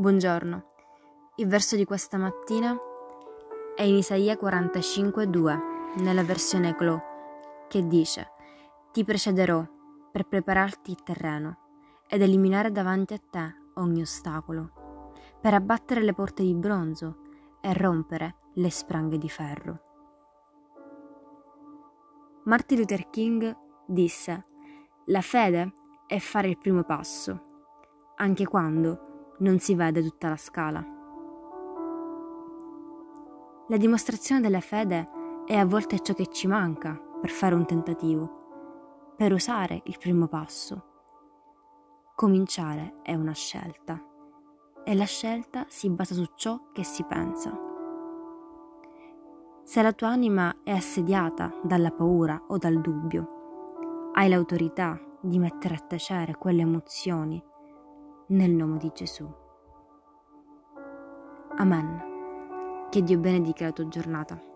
Buongiorno, il verso di questa mattina è in Isaia 45,2 nella versione Clou, che dice: «Ti precederò per prepararti il terreno ed eliminare davanti a te ogni ostacolo, per abbattere le porte di bronzo e rompere le spranghe di ferro». Martin Luther King disse: «La fede è fare il primo passo, anche quando non si vede tutta la scala». La dimostrazione della fede è a volte ciò che ci manca per fare un tentativo, per usare il primo passo. Cominciare è una scelta, e la scelta si basa su ciò che si pensa. Se la tua anima è assediata dalla paura o dal dubbio, hai l'autorità di mettere a tacere quelle emozioni nel nome di Gesù. Amen. Che Dio benedica la tua giornata.